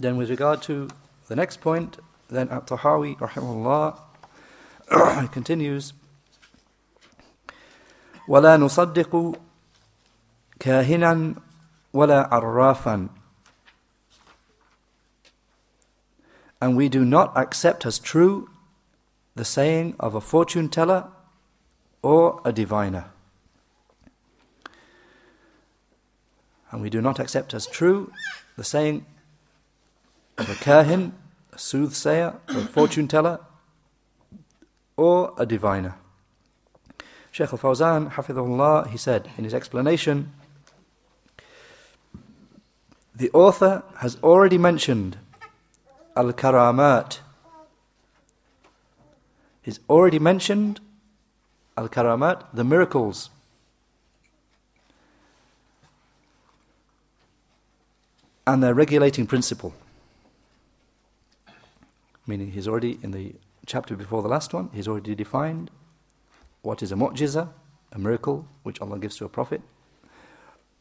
Then with regard to the next point, then At-Tahawi rahimahullah continues, وَلَا نُصَدِّقُ كَاهِنًا وَلَا عَرَّافًا. And we do not accept as true the saying of a fortune teller or a diviner. And we do not accept as true the saying of a kahin, a soothsayer, a fortune teller, or a diviner. Shaykh al-Fawzan, hafidhullah, he said in his explanation, the author has already mentioned al-karamat. He's already mentioned al-karamat, the miracles. And their regulating principle. Meaning he's already, in the chapter before the last one, he's already defined what is a mu'jiza, a miracle which Allah gives to a prophet,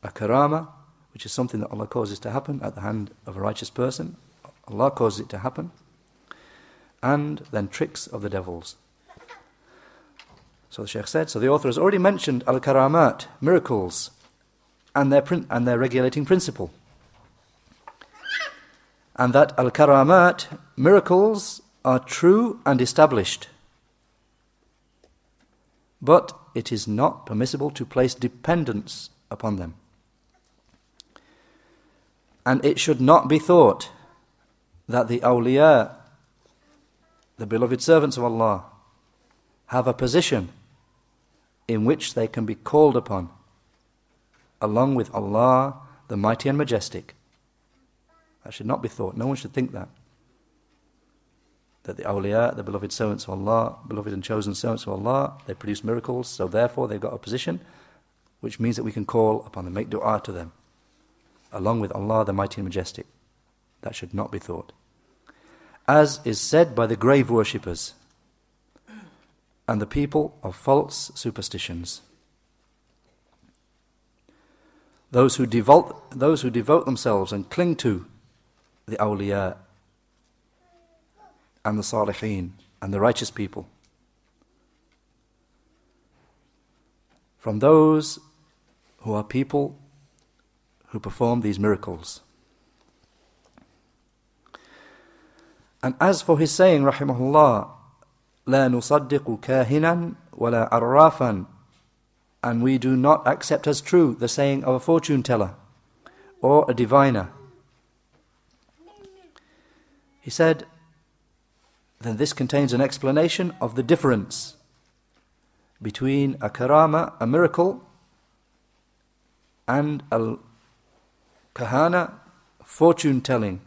a karama, which is something that Allah causes to happen at the hand of a righteous person, Allah causes it to happen, and then tricks of the devils. So the Shaykh said, so the author has already mentioned al-karamat, miracles, and their regulating principle. And that al-karamat, miracles, are true and established. But it is not permissible to place dependence upon them. And it should not be thought that the awliya, the beloved servants of Allah, have a position in which they can be called upon, along with Allah, the Mighty and Majestic. That should not be thought. No one should think that. That the awliya, the beloved servants of Allah, beloved and chosen servants of Allah, they produce miracles, so therefore they've got a position, which means that we can call upon them, make dua to them, along with Allah, the Mighty and Majestic. That should not be thought. As is said by the grave worshippers and the people of false superstitions. Those who devote themselves and cling to the awliya and the salihin and the righteous people. From those who are people who perform these miracles. And as for his saying, rahimahullah, la nusaddiqu kahinan wa la arrafan, and we do not accept as true the saying of a fortune teller or a diviner. He said, then this contains an explanation of the difference between a karama, a miracle, and al-kahana, fortune telling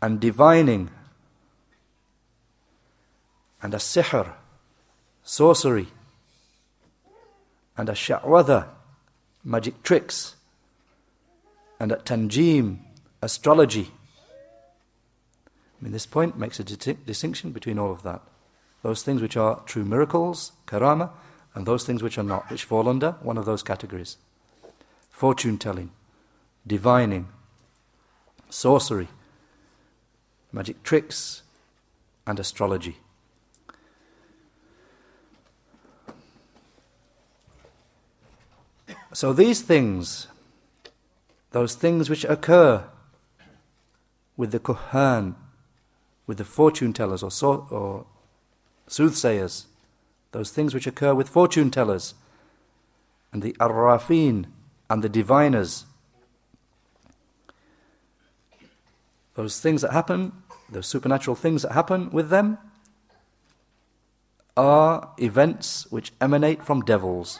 and divining, and as-sihr, sorcery, and as-sha'wadha, magic tricks, and at-tanjim, astrology. I mean, this point makes a distinction between all of that. Those things which are true miracles, karama, and those things which are not, which fall under one of those categories. Fortune-telling, divining, sorcery, magic tricks, and astrology. So these things, those things which occur with the kuhan, with the fortune tellers or soothsayers, those things which occur with fortune tellers and the arrafin and the diviners, those things that happen, those supernatural things that happen with them are events which emanate from devils.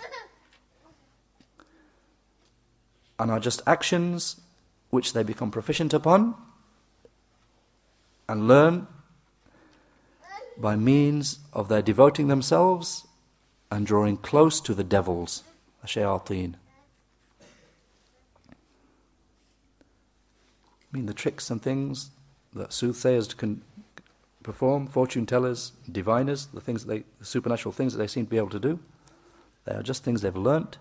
And are just actions which they become proficient upon and learn by means of their devoting themselves and drawing close to the devils, the shayateen. I mean, the tricks and things that soothsayers can perform, fortune tellers, diviners, the supernatural things that they seem to be able to do, they are just things they've learnt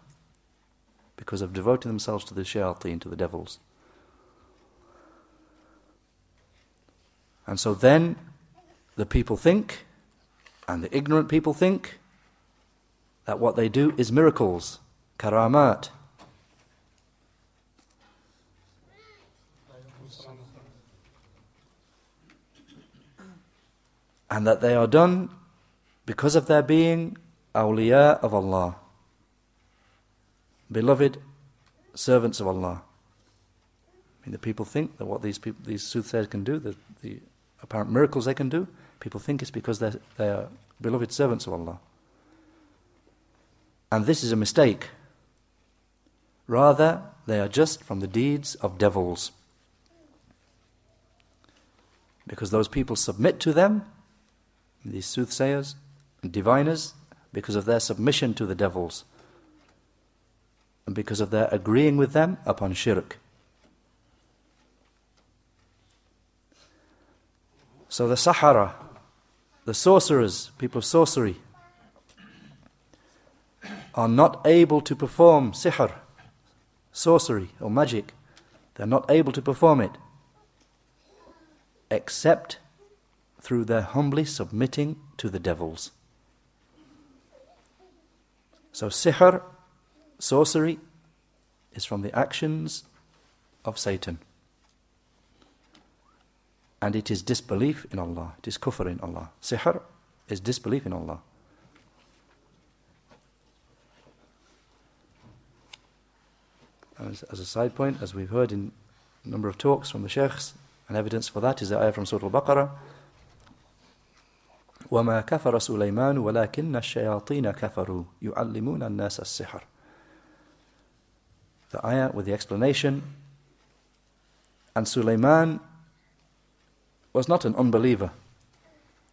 because of devoting themselves to the shayateen, to the devils. And so then the people think, and the ignorant people think, that what they do is miracles, karamat. And that they are done because of their being awliya of Allah, beloved servants of Allah. I mean, the people think that what these soothsayers can do, the apparent miracles they can do, people think it's because they are beloved servants of Allah. And this is a mistake. Rather, they are just from the deeds of devils, because those people submit to them, these soothsayers and diviners, because of their submission to the devils and because of their agreeing with them upon shirk. So the Sahara, the sorcerers, people of sorcery, are not able to perform sihr, sorcery or magic. They're not able to perform it except through their humbly submitting to the devils. So sihr, sorcery, is from the actions of Satan. And it is disbelief in Allah. It is kufr in Allah. Sihr is disbelief in Allah. As a side point, as we've heard in a number of talks from the shaykhs, and evidence for that is the ayah from Surah Al-Baqarah, وَمَا كَفَرَ سُلَيْمَانُ وَلَكِنَّ الشَّيَاطِينَ كَفَرُوا يُعَلِّمُونَ النَّاسَ السِّحْرَ. The ayah with the explanation. And Sulaiman was not an unbeliever.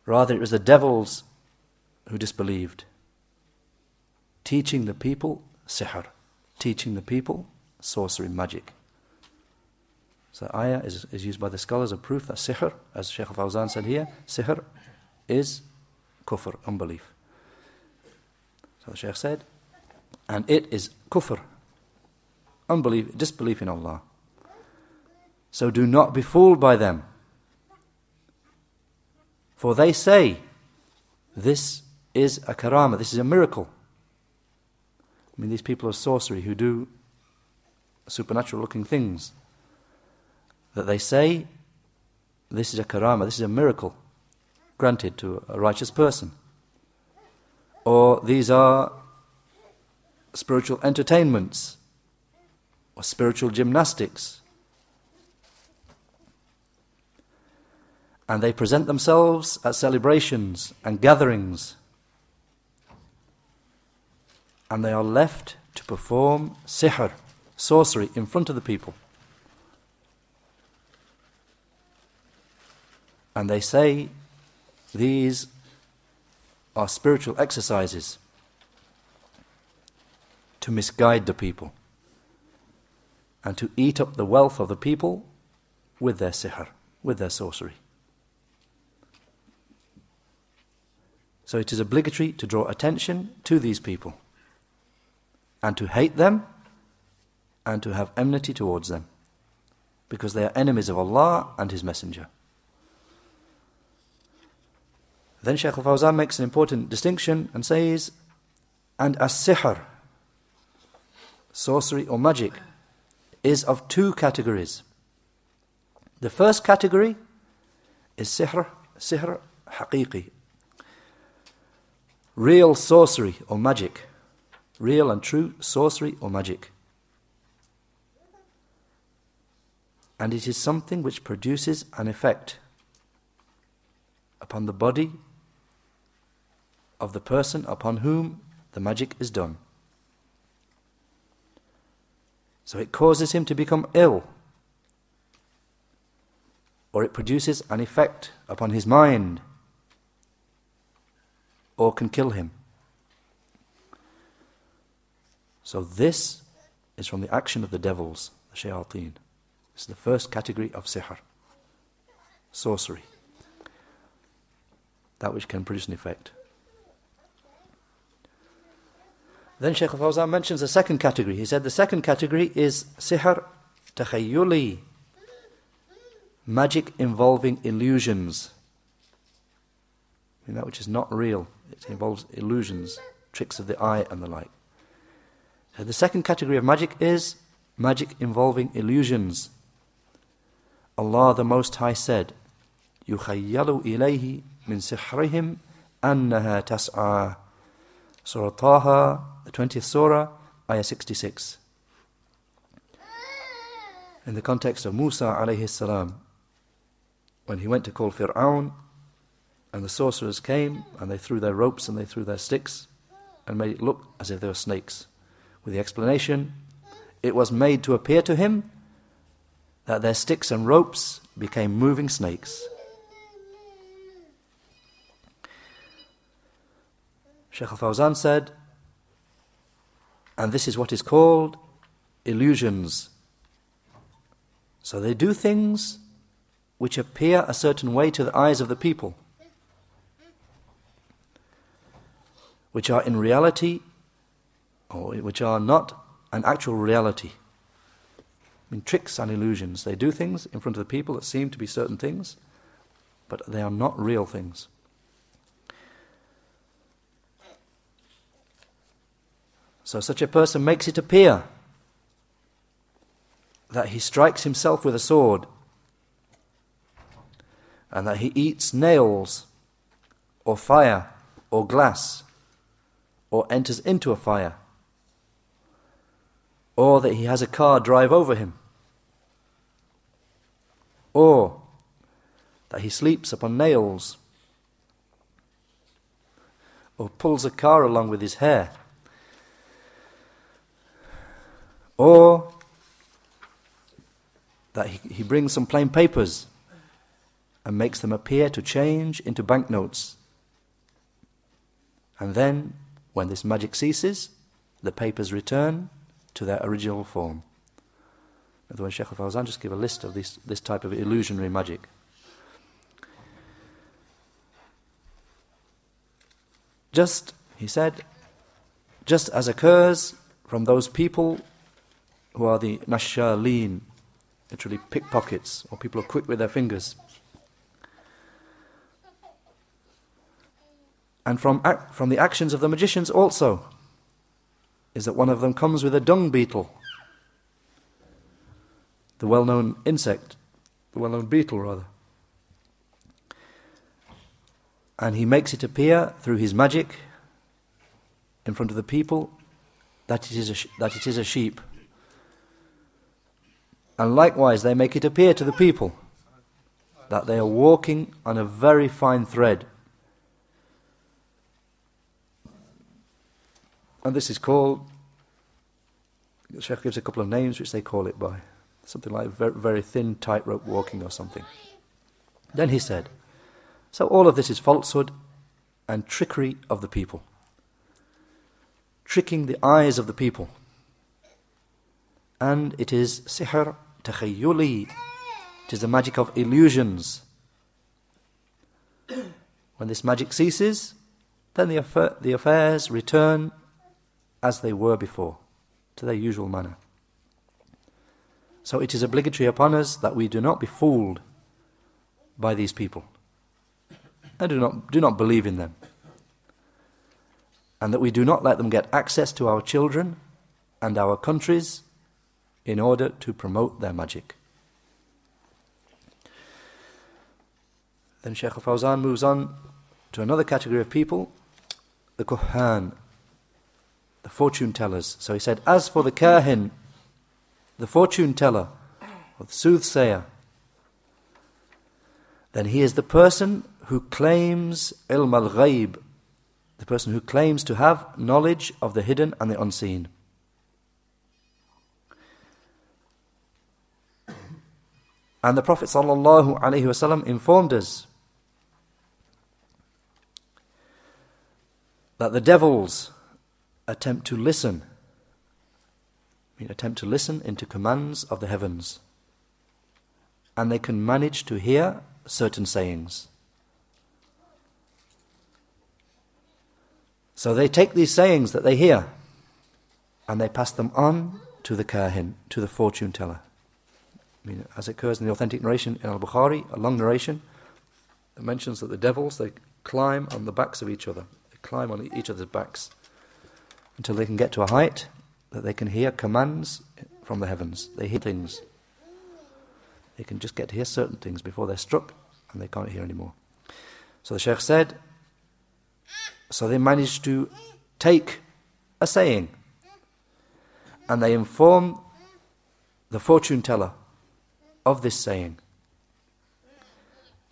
Rather, it was the devils who disbelieved, teaching the people sihr, teaching the people sorcery, magic. So the ayah is used by the scholars as proof that sihr, as Shaykh al-Fawzan said here, sihr is kufr, unbelief. So the Shaykh said, and it is kufr, unbelief, disbelief in Allah. So do not be fooled by them. For they say, this is a karama, this is a miracle. I mean, these people of sorcery who do supernatural looking things, that they say, this is a karama, this is a miracle granted to a righteous person. Or these are spiritual entertainments or spiritual gymnastics. And they present themselves at celebrations and gatherings, and they are left to perform sihr, sorcery, in front of the people. And they say these are spiritual exercises to misguide the people and to eat up the wealth of the people with their sihr, with their sorcery. So it is obligatory to draw attention to these people and to hate them and to have enmity towards them, because they are enemies of Allah and His Messenger. Then Shaykh al-Fawzan makes an important distinction and says, and as-sihr, sorcery or magic, is of two categories. The first category is sihr haqiqi, real sorcery or magic, real and true sorcery or magic. And it is something which produces an effect upon the body of the person upon whom the magic is done. So it causes him to become ill, or it produces an effect upon his mind, or can kill him. So this is from the action of the devils, the shayateen. It's the first category of sihr, sorcery, that which can produce an effect. Then Shaykh al-Fawzan mentions the second category. He said the second category is sihr takhayyuli, magic involving illusions, in that which is not real. It involves illusions, tricks of the eye and the like. So the second category of magic is magic involving illusions. Allah the Most High said, يُخَيَّلُ إِلَيْهِ مِنْ سِحْرِهِمْ أَنَّهَا تَسْعَى. Surah Taha, the 20th Surah, Ayah 66. In the context of Musa alayhi salam, when he went to call Fir'aun, and the sorcerers came, and they threw their ropes and they threw their sticks, and made it look as if they were snakes, with the explanation, it was made to appear to him that their sticks and ropes became moving snakes. Shaykh al-Fawzan said, and this is what is called illusions. So they do things which appear a certain way to the eyes of the people, which are in reality, or which are not an actual reality. I mean, tricks and illusions. They do things in front of the people that seem to be certain things, but they are not real things. So such a person makes it appear that he strikes himself with a sword, and that he eats nails, or fire, or glass, or enters into a fire, or that he has a car drive over him, or that he sleeps upon nails, or pulls a car along with his hair, or that he brings some plain papers and makes them appear to change into banknotes, and then when this magic ceases, the papers return to their original form. In other words, Shaykh al-Fawzan just give a list of this type of illusionary magic. Just, he said, just as occurs from those people who are the nashaleen, literally pickpockets, or people who are quick with their fingers, and from the actions of the magicians also, is that one of them comes with a dung beetle, the well-known insect, the well-known beetle rather, and he makes it appear through his magic in front of the people that it is a sheep, and likewise they make it appear to the people that they are walking on a very fine thread. And this is called, the Shaykh gives a couple of names which they call it by, something like very, very thin tightrope walking or something. Then he said, so all of this is falsehood and trickery of the people, tricking the eyes of the people, and it is sihr takhayyuli, it is the magic of illusions. When this magic ceases, then the affairs return as they were before, to their usual manner. So it is obligatory upon us that we do not be fooled by these people, and do not believe in them, and that we do not let them get access to our children and our countries in order to promote their magic. Then Shaykh al-Fawzan moves on to another category of people, the Kuhan, the fortune tellers. So he said, as for the kahin, the fortune teller, or the soothsayer, then he is the person who claims ilm al-ghayb, the person who claims to have knowledge of the hidden and the unseen. And the Prophet ﷺ informed us that the devils attempt to listen into commands of the heavens, and they can manage to hear certain sayings. So they take these sayings that they hear, and they pass them on to the kahin, to the fortune teller. I mean, as it occurs in the authentic narration in Al-Bukhari, a long narration, it mentions that the devils, they climb on the backs of each other. They climb on each other's backs until they can get to a height that they can hear commands from the heavens. They hear things. They can just get to hear certain things before they're struck and they can't hear anymore. So the Shaykh said, so they managed to take a saying and they informed the fortune teller of this saying.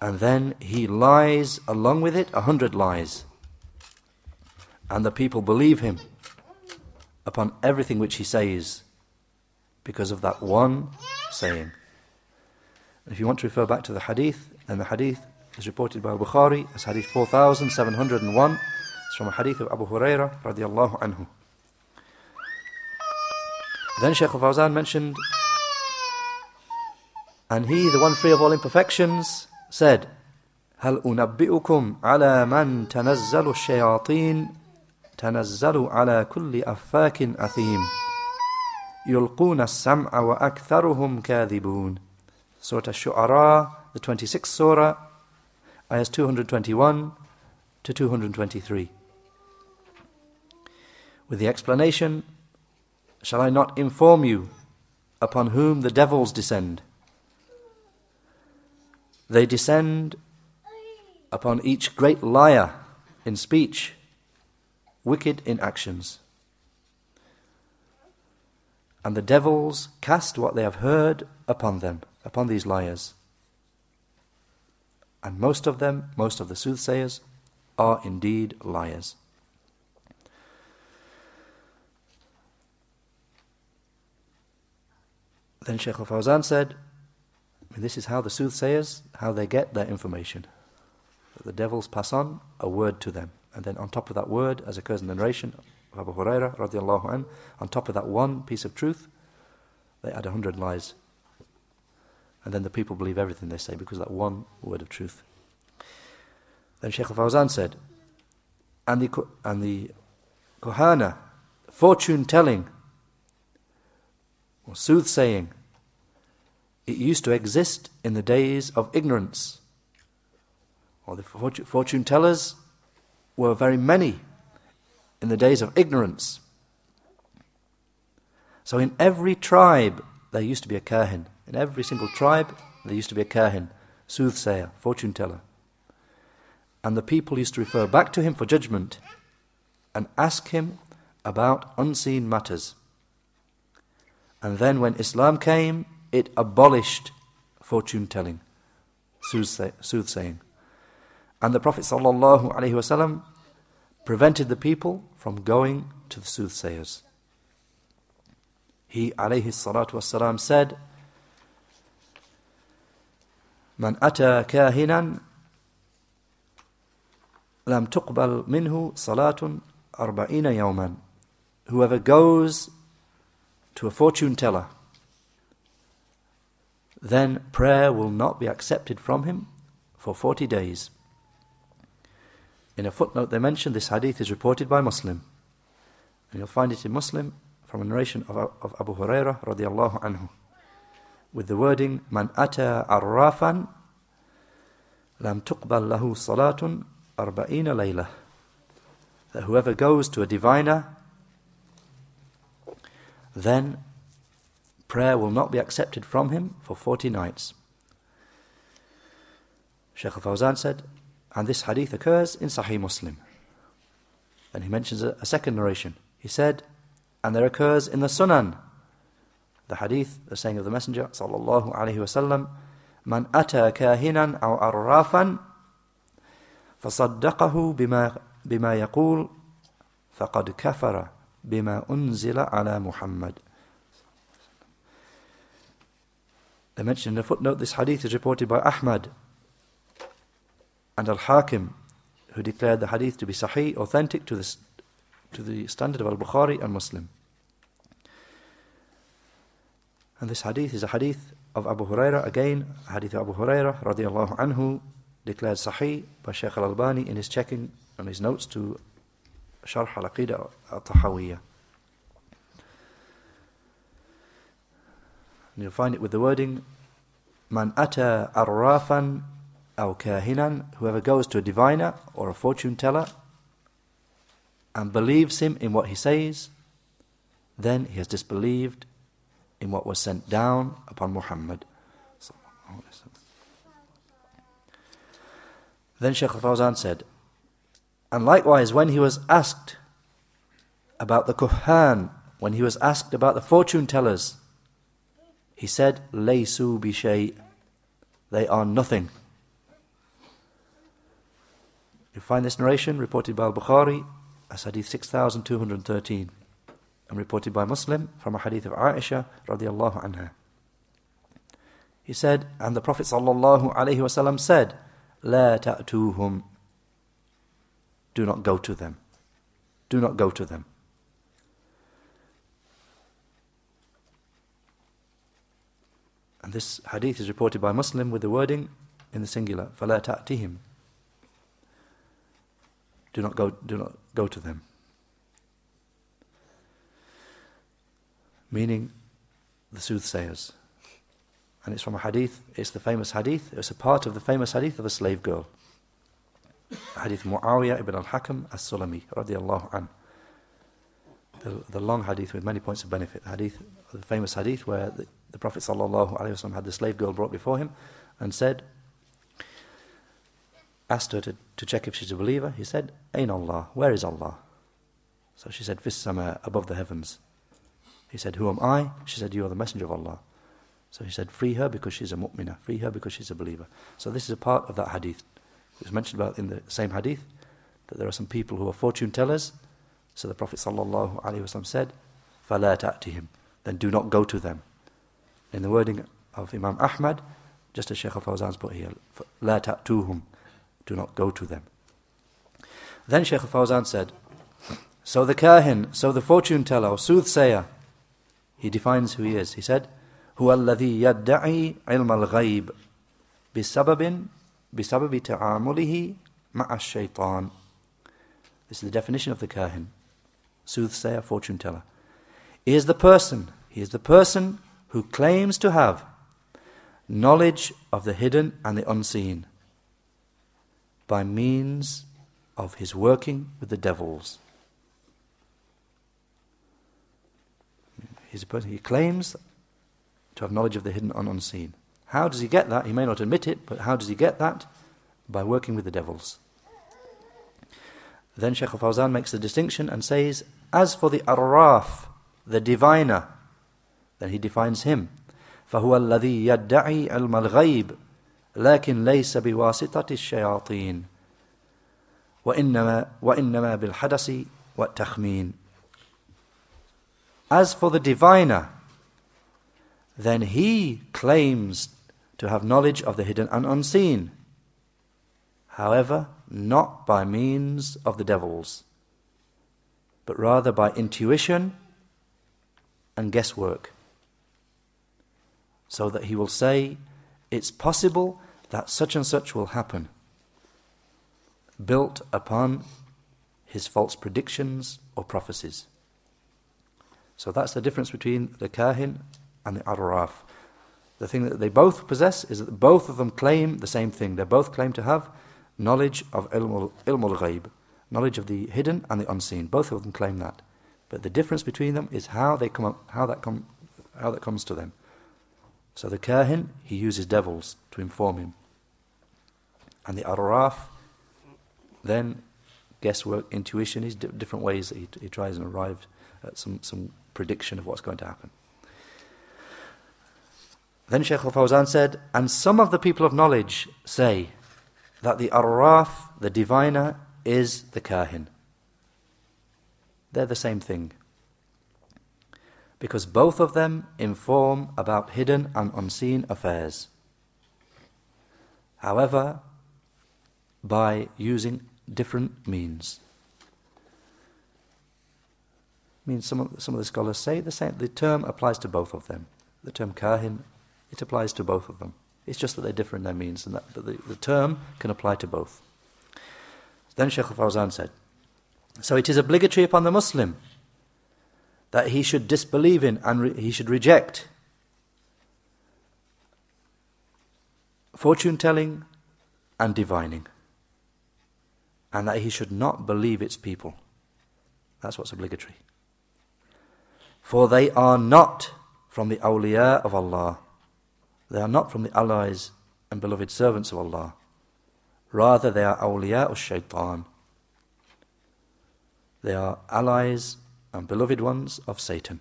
And then he lies along with it 100 lies. And the people believe him upon everything which he says because of that one saying. If you want to refer back to the hadith, then the hadith is reported by Al-Bukhari as hadith 4701. It's from a hadith of Abu Hurairah radiallahu anhu. Then Shaykh al-Fawzan mentioned, and he, the one free of all imperfections, said, هل أنبئكم على من تنزل الشياطين تنزل على كل أفاك أثيم يلقون السمع وأكثرهم كاذبون. Surah Al-Shu'ara, the 26th surah, ayahs 221 to 223. With the explanation, shall I not inform you upon whom the devils descend? They descend upon each great liar in speech, wicked in actions. And the devils cast what they have heard upon them, upon these liars. And most of them, most of the soothsayers, are indeed liars. Then Shaykh al-Fawzan said, and this is how the soothsayers, how they get their information. That the devils pass on a word to them. And then on top of that word, as occurs in the narration of Abu Hurairah radiallahu anhu, on top of that one piece of truth, they add 100 lies. And then the people believe everything they say because of that one word of truth. Then Shaykh al-Fawzan said, and the Kohana, fortune telling, or soothsaying, it used to exist in the days of ignorance. Or the fortune tellers were very many in the days of ignorance. So in every tribe there used to be a kahin. In every single tribe there used to be a kahin, soothsayer, fortune teller. And the people used to refer back to him for judgment and ask him about unseen matters. And then when Islam came, it abolished fortune-telling, soothsaying. And the Prophet ﷺ prevented the people from going to the soothsayers. He ﷺ said, Man ata kahinan lam tuqbal minhu salatun 40 yawman. Whoever goes to a fortune-teller, then prayer will not be accepted from him for 40 days. In a footnote they mention this hadith is reported by Muslim. And you'll find it in Muslim from a narration of Abu Hurairah radiallahu anhu. With the wording, Man ata arrafan lam tuqbal lahu salatun 40 laylah. That whoever goes to a diviner, then prayer will not be accepted from him for 40 nights. Shaykh al-Fawzan said, and this hadith occurs in Sahih Muslim. Then he mentions a second narration. He said, and there occurs in the Sunan, the hadith, the saying of the Messenger, sallallahu alayhi wasallam, Man ata kahinan aw arrafan, fasaddaqahu bima yaqul, faqad kafara bima unzila ala Muhammad. They mentioned in a footnote, this hadith is reported by Ahmad and Al-Hakim, who declared the hadith to be sahih, authentic to the standard of Al-Bukhari and Muslim. And this hadith is a hadith of Abu Hurairah, again, a hadith of Abu Hurairah, radiallahu anhu, declared sahih by Shaykh al-Albani in his checking and his notes to Sharh al-Aqidah al-Tahawiyyah. And you'll find it with the wording, Man ata arrafan aw kahinan, whoever goes to a diviner or a fortune teller and believes him in what he says, then he has disbelieved in what was sent down upon Muhammad. Then Shaykh al-Fawzan said, and likewise when he was asked about the Kuhan, when he was asked about the fortune tellers, he said, Laysu bi shay, they are nothing. You find this narration reported by Al-Bukhari as Hadith 6213 and reported by Muslim from a Hadith of Aisha radiallahu anha. He said, and the Prophet sallallahu alayhi wasallam said, La ta'tuhum, do not go to them. Do not go to them. And this hadith is reported by Muslim with the wording in the singular, فَلَا تَأْتِهِمْ, do not go to them. Meaning the soothsayers. And it's from a hadith, it's the famous hadith, it's a part of the famous hadith of a slave girl. Hadith Mu'awiyah ibn al-Hakam as-sulami, radiallahu anhu. The long hadith with many points of benefit. The famous hadith where the Prophet sallallahu alaihi wasallam had the slave girl brought before him and said, asked her to check if she's a believer. He said, Ain Allah, where is Allah? So she said, Fis sama, above the heavens. He said, Who am I? She said, You are the messenger of Allah. So he said, Free her because she's a mu'mina, free her because she's a believer. So this is a part of that hadith. It was mentioned about in the same hadith that there are some people who are fortune tellers. So the Prophet sallallahu alaihi wasallam said, "Fala ta'tihim," then do not go to them. In the wording of Imam Ahmad, just as Shaykh al-Fawzan's put here, "La ta'tuhum," do not go to them. Then Shaykh al-Fawzan said, "So the kahin, so the fortune teller, or soothsayer, he defines who he is. He said, "Huwa alladhi yadda'i ilm al-ghayb bisababi ta'amulihi ma'a shaytan." This is the definition of the kahin, soothsayer, fortune teller. He is the person who claims to have knowledge of the hidden and the unseen by means of his working with the devils. He's a person, he claims to have knowledge of the hidden and unseen. How does he get that? He may not admit it, but how does he get that? By working with the devils. Then Shaykh al-Fawzan makes the distinction and says, as for the arraf, the diviner, then he defines him. فَهُوَ الَّذِي يَدَّعِي عِلْمَ الْغَيْبِ لَكِنْ لَيْسَ بِوَاسِطَةِ الشَّيَاطِينِ وَإِنَّمَا بِالْحَدَسِ وَالتَّخْمِينِ. As for the diviner, then he claims to have knowledge of the hidden and unseen, however, not by means of the devils, but rather by intuition and guesswork, so that he will say, it's possible that such and such will happen, built upon his false predictions or prophecies. So that's the difference between the kahin and the arraf. The thing that they both possess is that both of them claim the same thing. They both claim to have knowledge of ilm al-ghayb, knowledge of the hidden and the unseen. Both of them claim that, but the difference between them is how that comes to them. So the kahin, he uses devils to inform him, and the arraf, then guesswork, intuition is different ways that he tries and arrives at some prediction of what's going to happen. Then Shaykh al-Fawzan said, and some of the people of knowledge say that the arraf, the diviner, is the kahin. They're the same thing, because both of them inform about hidden and unseen affairs, however, by using different means. I mean, some of the scholars say the same. The term applies to both of them. The term kahin, it applies to both of them. It's just that they're different in their means, and that the term can apply to both. Then Shaykh al-Fawzan said, so it is obligatory upon the Muslim that he should disbelieve in and he should reject fortune-telling and divining, and that he should not believe its people. That's what's obligatory. For they are not from the awliya of Allah. They are not from the allies and beloved servants of Allah. Rather, they are awliya of shaitan. They are allies and beloved ones of Satan.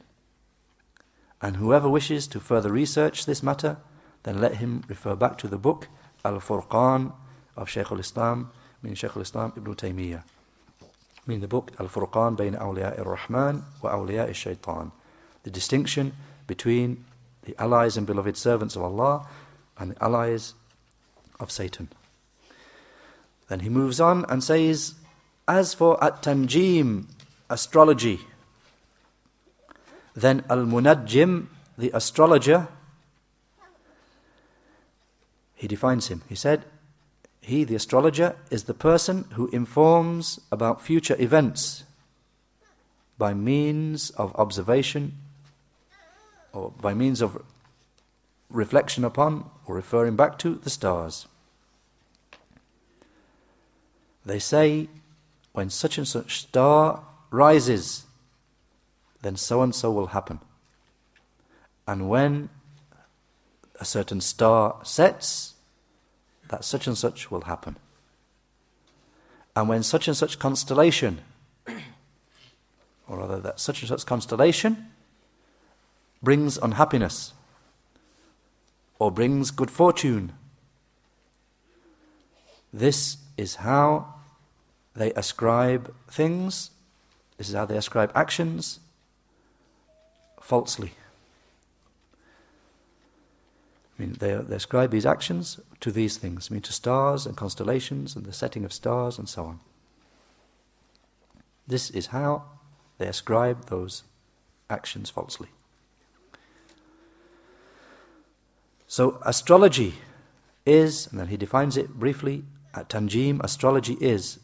And whoever wishes to further research this matter, then let him refer back to the book Al Furqan of Shaykh al-Islam ibn Taymiyyah. In the book Al Furqan bayn awliya ar-Rahman wa awliya ash-Shaytan, the distinction between the allies and beloved servants of Allah and the allies of Satan. Then he moves on and says, as for at-Tanjim, astrology, then al-Munajjim, the astrologer, he defines him. He said, he, the astrologer, is the person who informs about future events by means of observation or by means of reflection upon or referring back to the stars. They say, when such and such star rises, then so and so will happen. And when a certain star sets, that such and such will happen. And when such and such constellation, or rather that such and such constellation brings unhappiness, or brings good fortune, this is how they ascribe things, this is how they ascribe actions, falsely. I mean, they ascribe these actions to these things, to stars and constellations and the setting of stars and so on. This is how they ascribe those actions falsely. So astrology is, and then he defines it briefly, at Tanjim, astrology is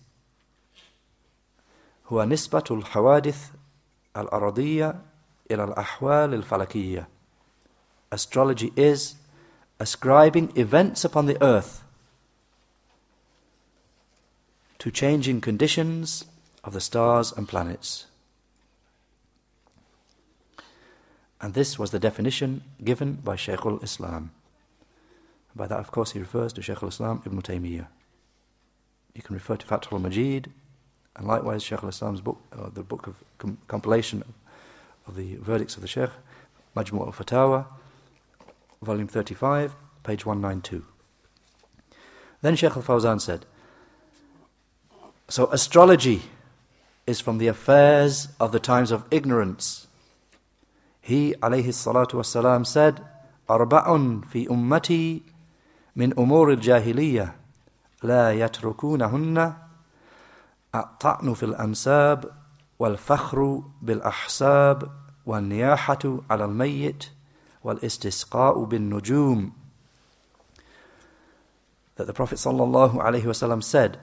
huwa nisbatul hawadith al-aradiyya ila al-ahwal al-falakiyya. Astrology is ascribing events upon the earth to changing conditions of the stars and planets. And this was the definition given by Shaykh al-Islam. By that, of course, he refers to Shaykh al-Islam ibn Taymiyyah. You can refer to Fathul Majid, and likewise Shaykh al-Islam's book, the book of compilation of the verdicts of the Shaykh, Majmu al-Fatawa, Volume 35, page 192. Then Shaykh al-Fawzan said, so astrology is from the affairs of the times of ignorance. He, alayhi salatu wassalam, said, arba'un fi ummati min umur al-jahiliyyah la yatrukunahunna at-ta'nu fil ansab wal-fakhru bil-ahsab wal-niyahatu ala al-mayyit wal-istisqa'u bin-nujum. That the Prophet sallallahu alaihi wasallam said,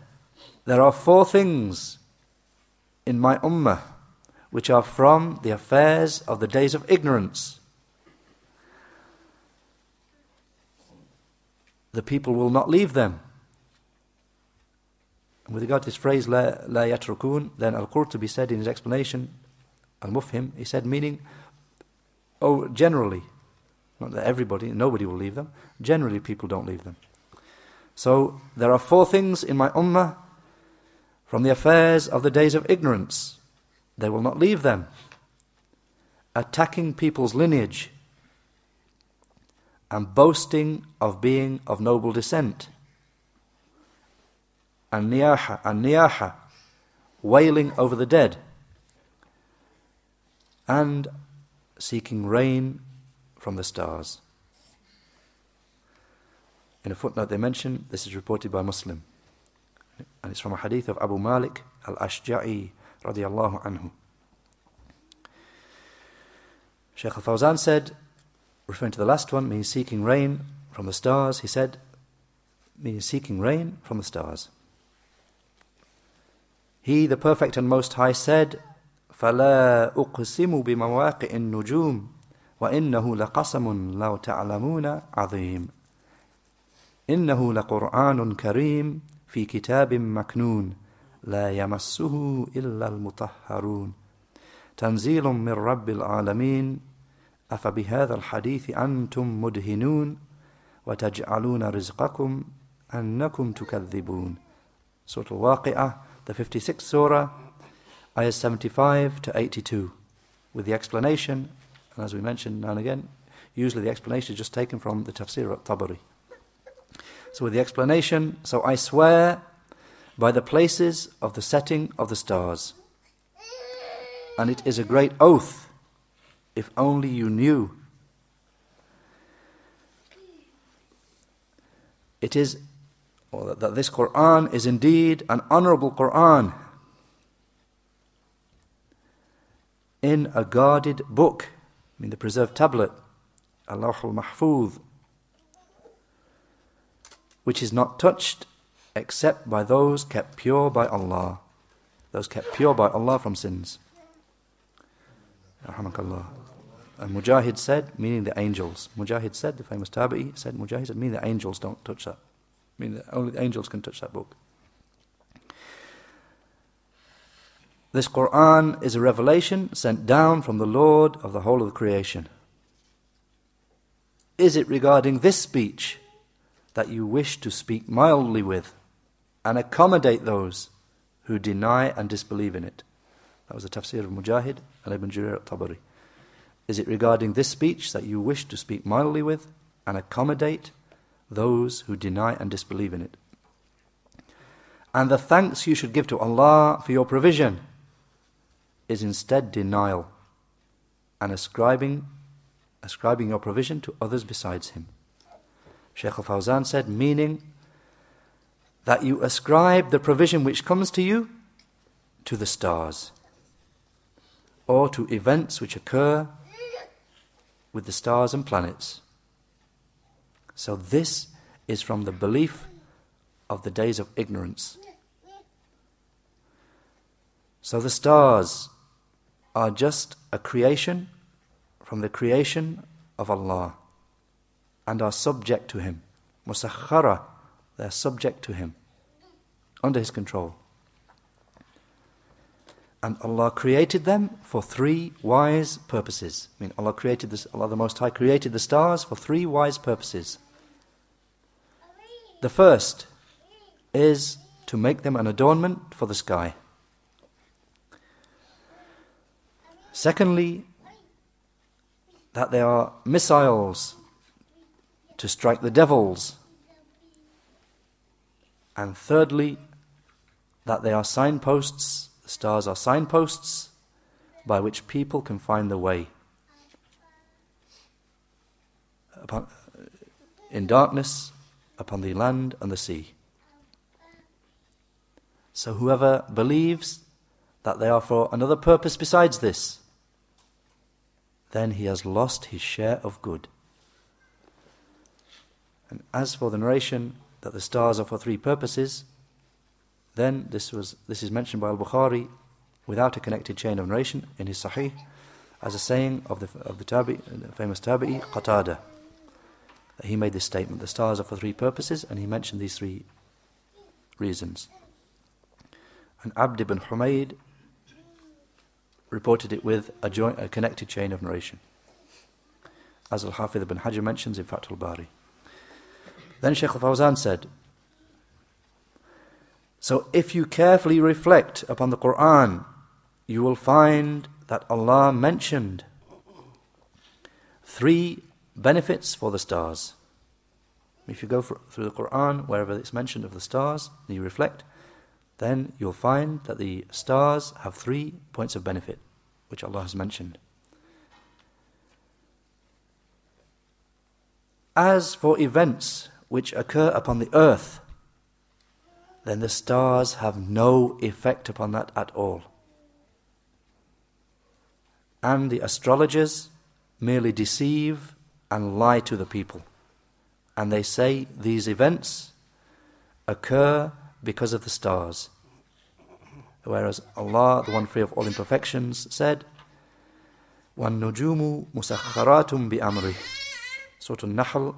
there are four things in my ummah which are from the affairs of the days of ignorance. The people will not leave them. And with regard to this phrase, la yatrukun, then Al-Qurtubi said in his explanation, Al-Mufhim, he said, meaning, oh, generally, not that everybody, nobody will leave them. Generally, people don't leave them. So, there are four things in my ummah from the affairs of the days of ignorance. They will not leave them. Attacking people's lineage and boasting of being of noble descent. And niyaha, wailing over the dead. And seeking rain from the stars. In a footnote they mention, this is reported by Muslim, and it's from a hadith of Abu Malik al-Ashja'i radiyallahu anhu. Shaykh al-Fawzan said, referring to the last one, meaning seeking rain from the stars, he said, meaning seeking rain from the stars. He, the Perfect and Most High, said, فَلَا أُقْسِمُ بِمَوَاقِعِ النُّجُومِ وَإِنَّهُ لَقَسَمٌ لَوْ تَعْلَمُونَ عَظِيمٌ. إنه لقرآن كريم في كتاب مكنون لا يمسه إلا المطهرون تنزيل من رب العالمين أفبهذا الحديث أنتم مدهنون وتجعلون رزقكم أنكم تكذبون Surah Al-Waqi'ah, the 56th Surah, Ayahs 75 to 82, with the explanation, and as we mentioned now and again, usually the explanation is just taken from the Tafsir At Tabari. So with the explanation, so I swear by the places of the setting of the stars. And it is a great oath, if only you knew. It is, or that this Qur'an is indeed an honourable Qur'an in a guarded book, I mean the preserved tablet, Al-Lawh al-Mahfuz, which is not touched except by those kept pure by Allah, those kept pure by Allah from sins. Rahmakallah. And Mujahid said, meaning the angels. Mujahid said, the famous Tabi'i said, Mujahid said, meaning the angels don't touch that. I mean, only the angels can touch that book. This Qur'an is a revelation sent down from the Lord of the whole of the creation. Is it regarding this speech that you wish to speak mildly with and accommodate those who deny and disbelieve in it? That was the tafsir of Mujahid and Ibn Jurayr al-Tabari. Is it regarding this speech that you wish to speak mildly with and accommodate those who deny and disbelieve in it? And the thanks you should give to Allah for your provision is instead denial and ascribing your provision to others besides Him. Shaykh al-Fawzan said, meaning that you ascribe the provision which comes to you to the stars or to events which occur with the stars and planets. So this is from the belief of the days of ignorance. So the stars are just a creation from the creation of Allah and are subject to Him. Musakhara, they are subject to Him, under His control. And Allah created them for three wise purposes. I mean, Allah the Most High created the stars for three wise purposes. The first is to make them an adornment for the sky. Secondly, that they are missiles to strike the devils. And thirdly, that they are signposts, the stars are signposts by which people can find the way. In darkness, upon the land and the sea. So whoever believes that they are for another purpose besides this, then he has lost his share of good. And as for the narration that the stars are for three purposes, then this is mentioned by Al-Bukhari without a connected chain of narration in his Sahih as a saying of the famous Tabi'i Qatada. He made this statement, the stars are for three purposes, and he mentioned these three reasons. And Abd ibn Humayd reported it with a connected chain of narration, as Al-Hafidh ibn Hajar mentions in Fatul Bari. Then Shaykh al-Fawzan said, so if you carefully reflect upon the Qur'an, you will find that Allah mentioned three benefits for the stars. If you go through the Qur'an, wherever it's mentioned of the stars, and you reflect, then you'll find that the stars have 3 points of benefit, which Allah has mentioned. As for events which occur upon the earth, then the stars have no effect upon that at all. And the astrologers merely deceive and lie to the people. And they say these events occur because of the stars. Whereas Allah, the one free of all imperfections, said, وَالنُّجُومُ مُسَخَّرَاتٌ بِأَمْرِهِ Surah al-Nahl,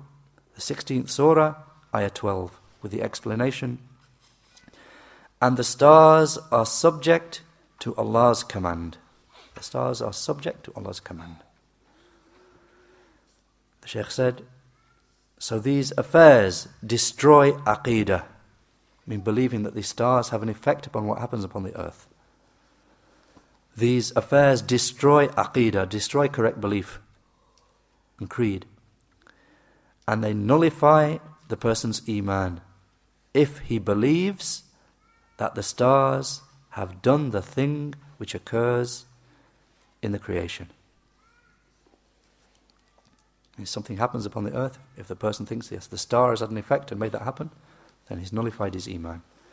the 16th Surah, Ayah 12, with the explanation. And the stars are subject to Allah's command. The stars are subject to Allah's command. The Shaykh said, so these affairs destroy aqidah. I mean, believing that these stars have an effect upon what happens upon the earth. These affairs destroy aqidah, destroy correct belief and creed. And they nullify the person's iman if he believes that the stars have done the thing which occurs in the creation. If something happens upon the earth, if the person thinks, yes, the star has had an effect and made that happen, then he's nullified his iman.